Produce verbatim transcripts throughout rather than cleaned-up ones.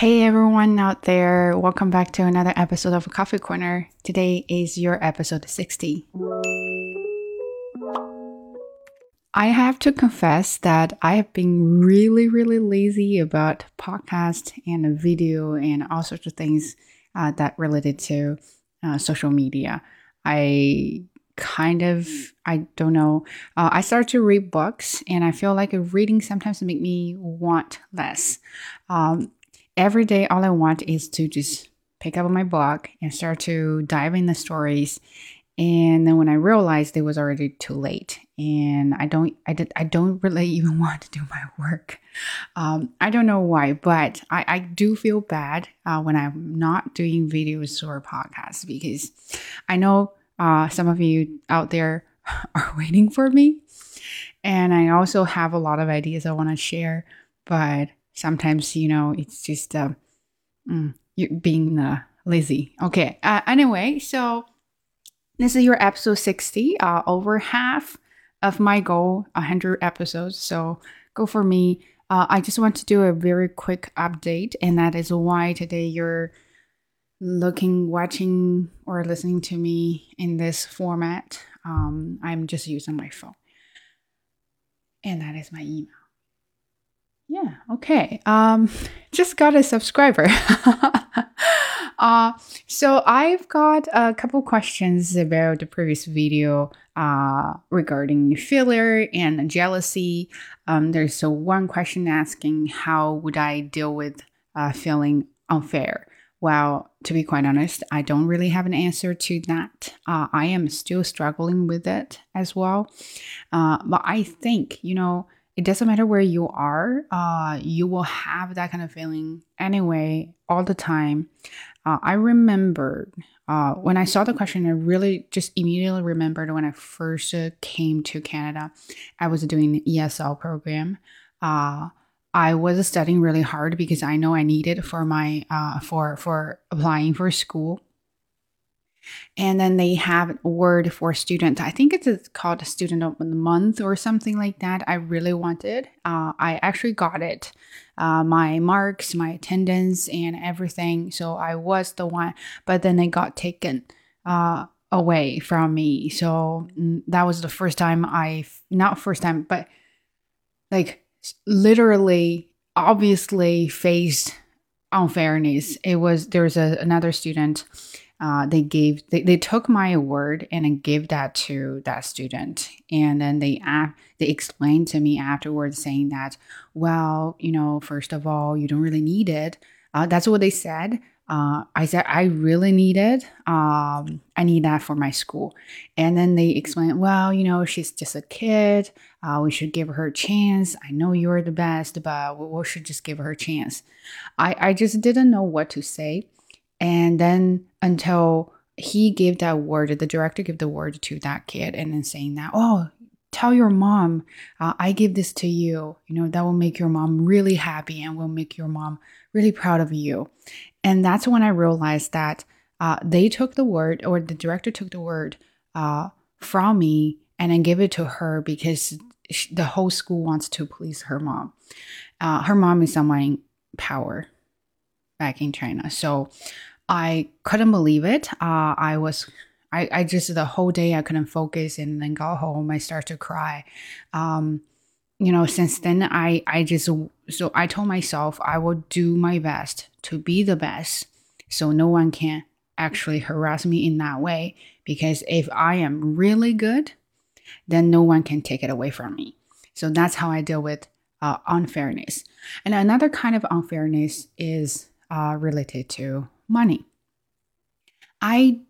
Hey everyone out there, welcome back to another episode of Coffee Corner. Today is your episode sixty. I have to confess that I have been really, really lazy about podcast and video and all sorts of things uh, that related to uh, social media. I kind of, I don't know, uh, I started to read books and I feel like reading sometimes make me want less. Um, Every day, all I want is to just pick up my blog and start to dive in the stories. And then when I realized it was already too late, and I don't, I did, I don't really even want to do my work. Um, I don't know why, but I, I do feel bad uh, when I'm not doing videos or podcasts because I know uh, some of you out there are waiting for me, and I also have a lot of ideas I want to share, but. Sometimes, you know, it's just uh, mm, you being uh, lazy. Okay. Uh, anyway, so this is your episode sixty, uh, over half of my goal, one hundred episodes. So go for me. Uh, I just want to do a very quick update. And that is why today you're looking, watching, or listening to me in this format. Um, I'm just using my phone. And that is my email. Yeah, okay. Um, just got a subscriber. uh, so I've got a couple questions about the previous video uh, regarding failure and jealousy. Um, there's a one question asking, how would I deal with uh, feeling unfair? Well, to be quite honest, I don't really have an answer to that. Uh, I am still struggling with it as well. Uh, but I think, you know, it doesn't matter where you are, uh, you will have that kind of feeling anyway, all the time. Uh, I remembered uh, when I saw the question, I really just immediately remembered when I first uh, came to Canada, I was doing the E S L program. Uh, I was studying really hard because I know I needed for my uh, for for applying for school. And then they have a word for student. I think it's called Student of the Month or something like that. I really wanted. Uh, I actually got it. Uh, my marks, my attendance, and everything. So I was the one. But then they got taken uh, away from me. So that was the first time I, not first time, but like literally, obviously faced unfairness. It was, there was a, another student. Uh, they gave, they, they took my award and I gave that to that student. And then they uh, they explained to me afterwards saying that, well, you know, first of all, you don't really need it. Uh, that's what they said. Uh, I said, I really need it. Um, I need that for my school. And then they explained, well, you know, she's just a kid. Uh, we should give her a chance. I know you're the best, but we, we should just give her a chance. I, I just didn't know what to say. And then until he gave that word, the director gave the word to that kid and then saying that, oh, tell your mom, uh, I give this to you. You know, that will make your mom really happy and will make your mom really proud of you. And that's when I realized that uh, they took the word, or the director took the word uh, from me and then gave it to her because she, the whole school wants to please her mom. Uh, her mom is someone in power back in China. So I couldn't believe it. Uh, I was, I, I just, the whole day I couldn't focus and then got home. I started to cry. Um, you know, since then I, I just, so I told myself I will do my best to be the best. So no one can actually harass me in that way, because if I am really good, then no one can take it away from me. So that's how I deal with uh, unfairness. And another kind of unfairness is uh, related to money. I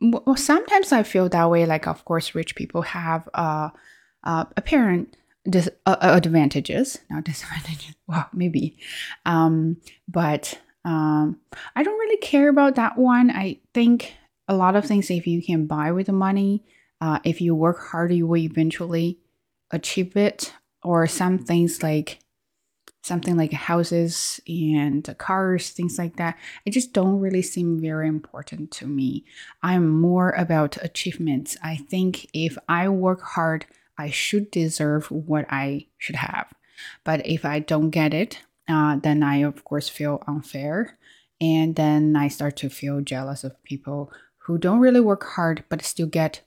well, sometimes I feel that way. Like, of course, rich people have uh, uh, apparent dis- uh, advantages, not disadvantages. Well, maybe, um, but um, I don't really care about that one. I think a lot of things, if you can buy with the money, uh, if you work hard, you will eventually achieve it. Or some things like. Something like houses and cars, things like that. It just don't really seem very important to me. I'm more about achievements. I think if I work hard, I should deserve what I should have. But if I don't get it, uh, then I, of course, feel unfair. And then I start to feel jealous of people who don't really work hard, but still get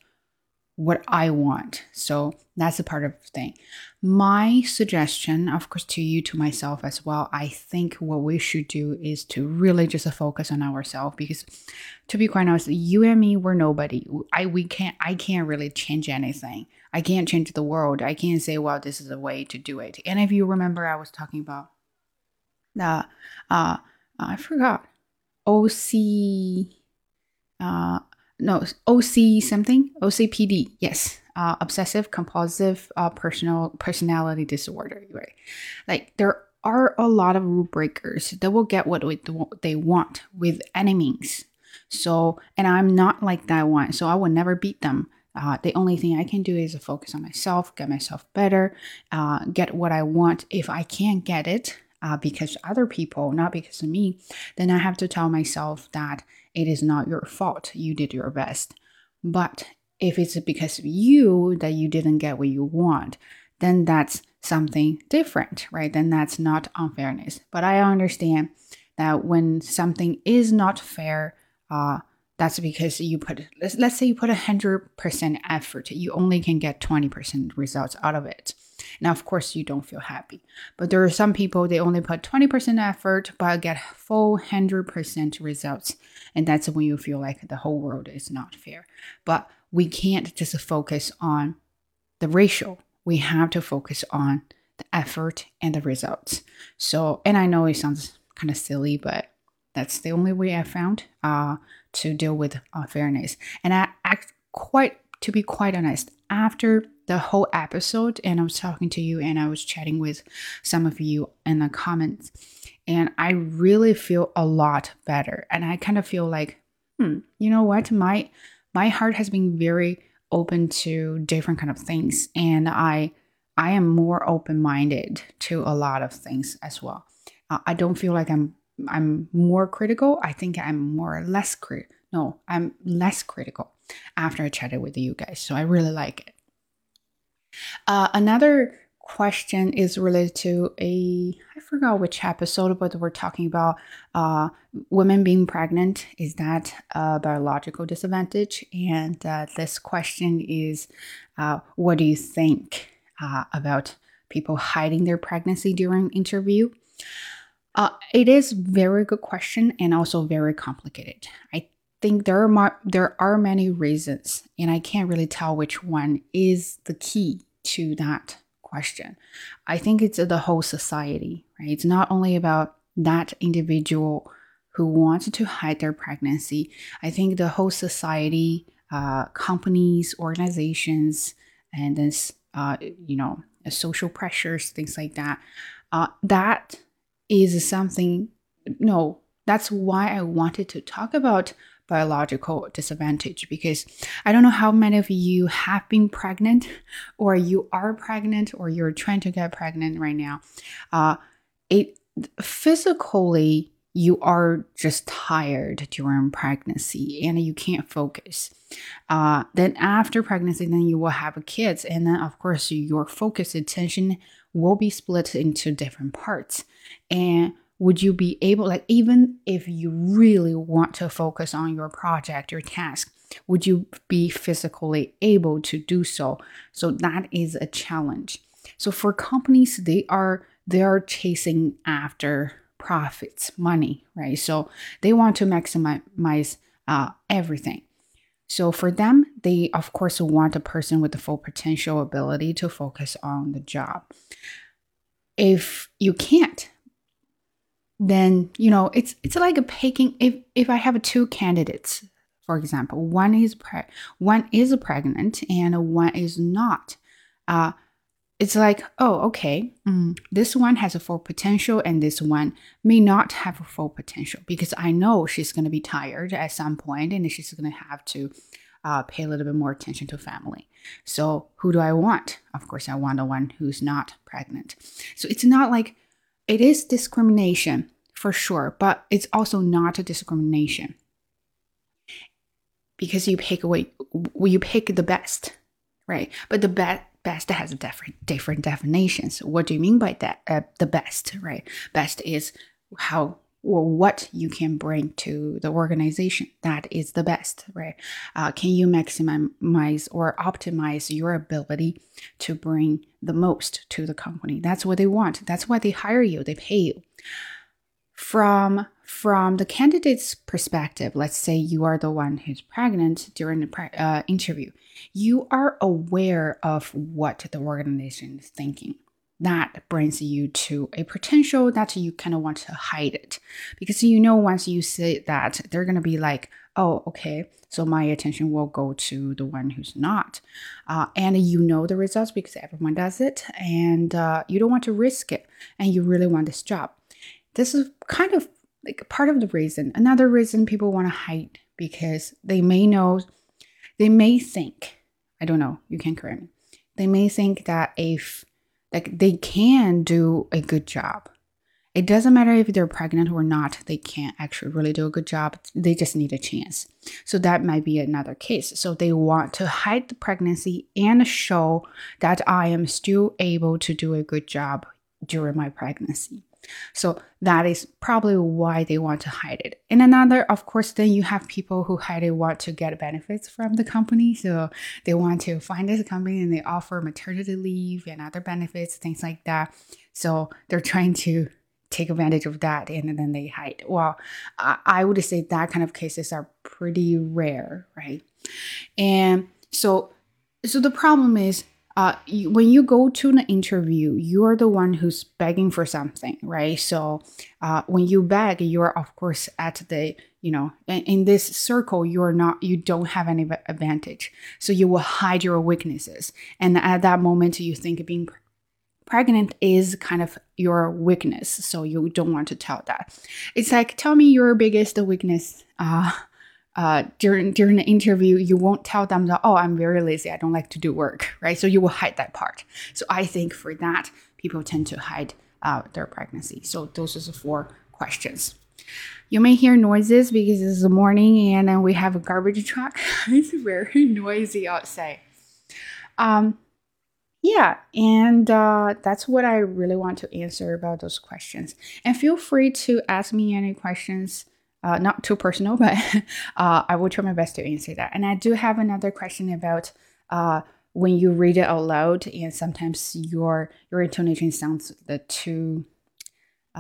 what I want. So that's a part of the thing. My suggestion, of course, to you, to myself as well, I think what we should do is to really just focus on ourselves, because to be quite honest, you and me, we're nobody. I we can't I can't really change anything. I can't change the world. I can't say, well, this is a way to do it. And if you remember, I was talking about the uh I forgot O C uh No, O C something, O C P D, yes, uh, obsessive compulsive uh, personal personality disorder, right? Like there are a lot of rule breakers that will get what we, they want with any means. So, and I'm not like that one, so I will never beat them. Uh, the only thing I can do is focus on myself, get myself better, uh, get what I want. If I can't get it uh, because other people, not because of me, then I have to tell myself that it is not your fault. You did your best. But if it's because of you that you didn't get what you want, then that's something different, right? Then that's not unfairness. But I understand that when something is not fair, uh, that's because you put, let's, let's say you put one hundred percent effort, you only can get twenty percent results out of it. Now, of course, you don't feel happy. But there are some people, they only put twenty percent effort, but get full one hundred percent results. And that's when you feel like the whole world is not fair. But we can't just focus on the ratio. We have to focus on the effort and the results. So, and I know it sounds kind of silly, but that's the only way I found uh, to deal with unfairness. And I act quite, to be quite honest, after the whole episode, and I was talking to you and I was chatting with some of you in the comments, and I really feel a lot better. And I kind of feel like, hmm, you know what? My my heart has been very open to different kind of things. And I I am more open-minded to a lot of things as well. Uh, I don't feel like I'm I'm more critical. I think I'm more or less critical. No, I'm less critical after I chatted with you guys. So I really like it. Uh, another question is related to a, I forgot which episode, but we're talking about uh, women being pregnant. Is that a biological disadvantage? And uh, this question is, uh, what do you think uh, about people hiding their pregnancy during interview? Uh, it is very good question and also very complicated. I think there are mar- there are many reasons, and I can't really tell which one is the key to that question. I think it's the whole society, right? It's not only about that individual who wants to hide their pregnancy. I think the whole society, uh, companies, organizations, and then uh, you know, social pressures, things like that. Uh, that is something. No, that's why I wanted to talk about biological disadvantage, because I don't know how many of you have been pregnant, or you are pregnant, or you're trying to get pregnant right now. Uh, it physically, you are just tired during pregnancy and you can't focus. Uh, then after pregnancy, then you will have kids. And then of course, your focus attention will be split into different parts. And would you be able, like, even if you really want to focus on your project, your task, would you be physically able to do so? So that is a challenge. So for companies, they are they are chasing after profits, money, right? So they want to maximize uh, everything. So for them, they of course want a person with the full potential ability to focus on the job. If you can't, then, you know, it's it's like a picking. If if I have two candidates, for example, one is pre- one is pregnant and one is not. Uh, it's like, oh, okay, mm, this one has a full potential and this one may not have a full potential, because I know she's going to be tired at some point and she's going to have to uh, pay a little bit more attention to family. So who do I want? Of course, I want the one who's not pregnant. So it's not like, it is discrimination for sure, but it's also not a discrimination, because you pick away, you pick the best, right? But the be- best has different different definitions. What do you mean by that? Uh, the best, right? Best is how or what you can bring to the organization. That is the best, right? Uh, can you maximize or optimize your ability to bring the most to the company? That's what they want. That's why they hire you. They pay you. From from the candidate's perspective, let's say you are the one who's pregnant during the pre- uh, interview. You are aware of what the organization is thinking. That brings you to a potential that you kind of want to hide it. Because you know once you say that, they're going to be like, oh, okay, so my attention will go to the one who's not. Uh, and you know the results because everyone does it. And uh, you don't want to risk it. And you really want this job. This is kind of like part of the reason. Another reason people want to hide because they may know, they may think, I don't know, you can correct me. They may think that if Like they can do a good job. It doesn't matter if they're pregnant or not. They can't actually really do a good job. They just need a chance. So that might be another case. So they want to hide the pregnancy and show that I am still able to do a good job during my pregnancy. So that is probably why they want to hide it. And another, of course, then you have people who hide it want to get benefits from the company. So they want to find this company and they offer maternity leave and other benefits, things like that. So they're trying to take advantage of that and then they hide. Well, I would say that kind of cases are pretty rare, right? And so, so the problem is, Uh, you, when you go to an interview, you're the one who's begging for something, right? So uh, when you beg, you're of course at the, you know, in, in this circle, you're not, you don't have any advantage. So you will hide your weaknesses. And at that moment, you think being pre- pregnant is kind of your weakness. So you don't want to tell that. It's like, tell me your biggest weakness. Uh, Uh, during during the interview, you won't tell them that, oh, I'm very lazy. I don't like to do work, right? So you will hide that part. So I think for that, people tend to hide uh, their pregnancy. So those are the four questions. You may hear noises because it's the morning and uh, we have a garbage truck. It's very noisy outside. Um, yeah, and uh, that's what I really want to answer about those questions. And feel free to ask me any questions. Uh, not too personal, but uh, I will try my best to answer that. And I do have another question about uh, when you read it out loud, and sometimes your your intonation sounds the too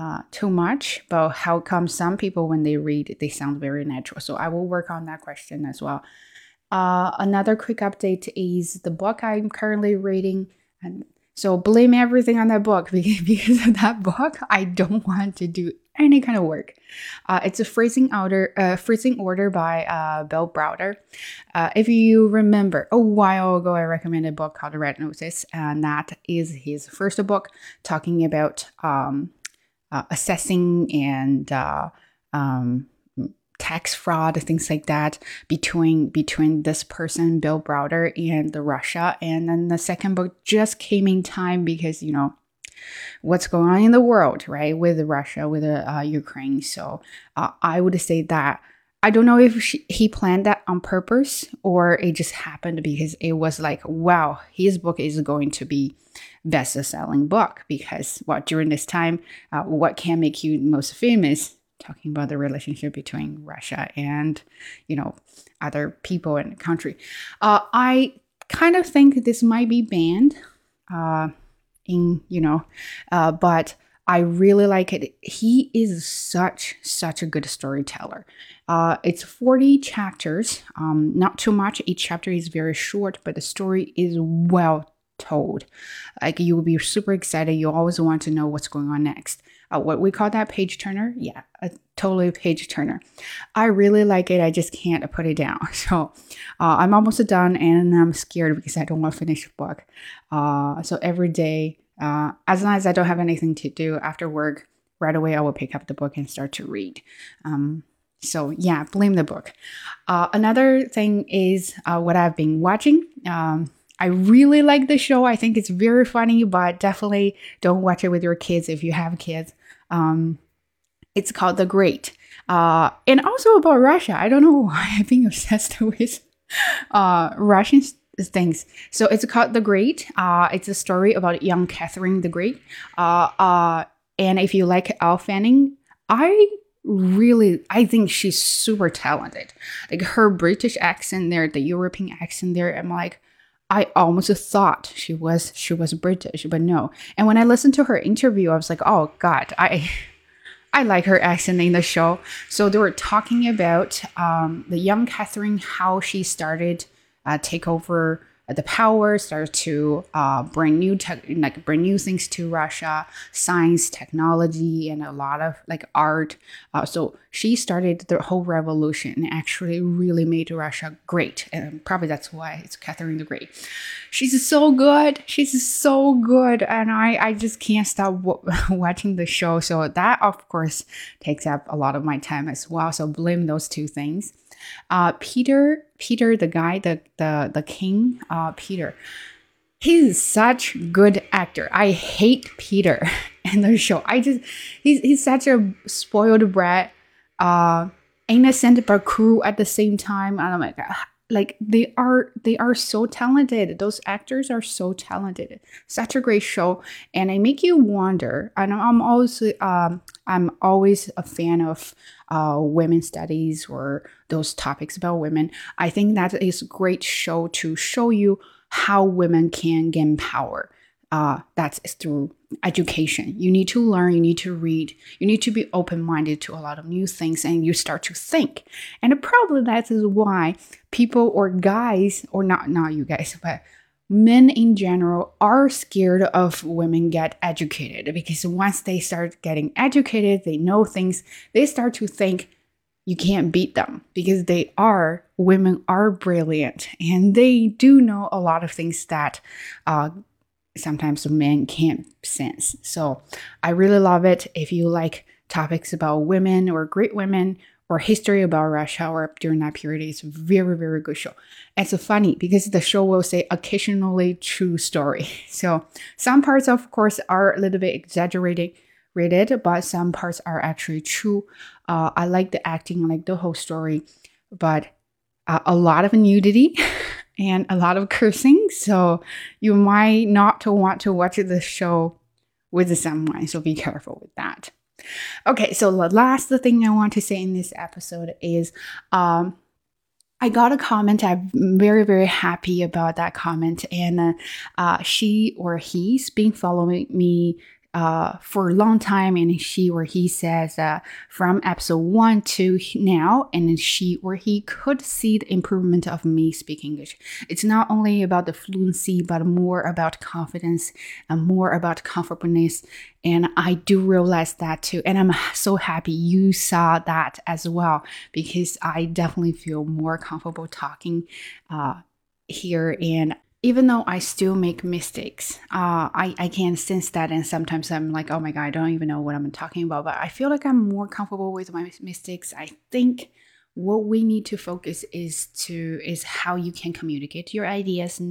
uh, too much. But how come some people when they read, they sound very natural? So I will work on that question as well. Uh, another quick update is the book I'm currently reading, and so blame everything on that book because because of that book, I don't want to do any kind of work. Uh, it's a Freezing Order, uh, Freezing Order by uh, Bill Browder. Uh, if you remember, a while ago I recommended a book called Red Notice, and that is his first book talking about um, uh, assessing and uh, um, tax fraud, things like that, between between this person, Bill Browder, and the Russia. And then the second book just came in time because, you know, what's going on in the world, right? With Russia, with uh, Ukraine. So uh, I would say that I don't know if she, he planned that on purpose or it just happened because it was like, wow, his book is going to be best-selling book because what well, during this time, uh, what can make you most famous? Talking about the relationship between Russia and, you know, other people in the country. Uh, I kind of think this might be banned. Uh, In, you know, uh, but I really like it. He is such, such a good storyteller. Uh, it's forty chapters, um, not too much. Each chapter is very short, but the story is well told. Like you will be super excited. You always want to know what's going on next. Uh, what we call that page turner. Yeah, a totally page turner. I really like it. I just can't put it down. So uh, I'm almost done and I'm scared because I don't want to finish the book. Uh, so every day, uh, as long as I don't have anything to do after work, right away I will pick up the book and start to read. Um, so yeah, blame the book. Uh, another thing is uh, what I've been watching. Um, I really like the show. I think it's very funny, but definitely don't watch it with your kids if you have kids. Um, it's called The Great. Uh, and also about Russia. I don't know why I've been obsessed with uh, Russian things. So it's called The Great. Uh, it's a story about young Catherine the Great. Uh, uh, and if you like Elle Fanning, I really, I think she's super talented. Like her British accent there, the European accent there, I'm like, I almost thought she was she was British, but no. And when I listened to her interview, I was like, oh God, I I like her accent in the show. So they were talking about um, the young Catherine, how she started uh, take over the power, started to uh, bring new te- like bring new things to Russia, science, technology, and a lot of like art. Uh, so she started the whole revolution and actually really made Russia great. And probably that's why it's Catherine the Great. She's so good. She's so good. And I, I just can't stop w- watching the show. So that, of course, takes up a lot of my time as well. So blame those two things. Uh, Peter, Peter, the guy, the the the king, uh, Peter, he's such a good actor. I hate Peter in the show. I just, he's he's such a spoiled brat, uh, innocent but cruel at the same time. And I'm like, like they are they are so talented. Those actors are so talented. Such a great show, and I make you wonder. And I'm also um I'm always a fan of uh women's studies or those topics about women. I think that is a great show to show you how women can gain power. Uh, that's through education. You need to learn, you need to read, you need to be open-minded to a lot of new things, and you start to think. And probably that is why people or guys, or not, not you guys, but men in general are scared of women get educated, because once they start getting educated, they know things, they start to think you can't beat them, because they are, women are brilliant, and they do know a lot of things that uh, sometimes men can't sense. So I really love it. If you like topics about women or great women or history about Russia or during that period, it's a very, very good show. It's funny because the show will say occasionally true story. So some parts, of course, are a little bit exaggerated, but some parts are actually true. Uh, I like the acting, I like the whole story, but uh, a lot of nudity. And a lot of cursing, so you might not want to watch the show with someone, so be careful with that. Okay, so the last thing I want to say in this episode is um, I got a comment. I'm very, very happy about that comment. And uh, uh, she or he's been following me Uh, for a long time, and she or he says uh, from episode one to now, and she or he could see the improvement of me speaking English. It's not only about the fluency, but more about confidence and more about comfortableness. And I do realize that too. And I'm so happy you saw that as well, because I definitely feel more comfortable talking uh, here. And even though I still make mistakes, uh, I, I can sense that. And sometimes I'm like, oh my God, I don't even know what I'm talking about. But I feel like I'm more comfortable with my mistakes. I think what we need to focus is to is how you can communicate your ideas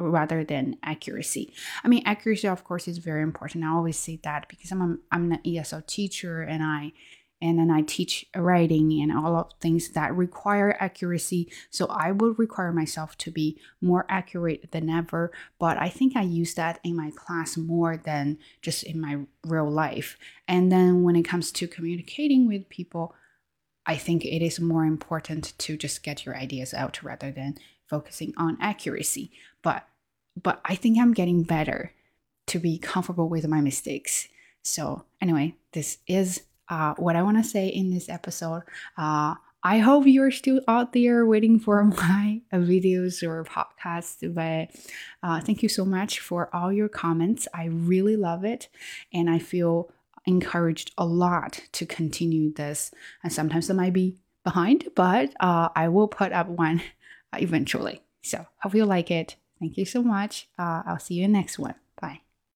rather than accuracy. I mean, accuracy, of course, is very important. I always say that because I'm, a, I'm an E S L teacher, and I And then I teach writing and all of things that require accuracy. So I would require myself to be more accurate than ever. But I think I use that in my class more than just in my real life. And then when it comes to communicating with people, I think it is more important to just get your ideas out rather than focusing on accuracy. But but I think I'm getting better to be comfortable with my mistakes. So anyway, this is Uh, what I want to say in this episode. uh, I hope you're still out there waiting for my uh, videos or podcasts, but uh, thank you so much for all your comments. I really love it, and I feel encouraged a lot to continue this. And sometimes I might be behind, but uh, I will put up one eventually. So hope you like it. Thank you so much. Uh, I'll see you next one.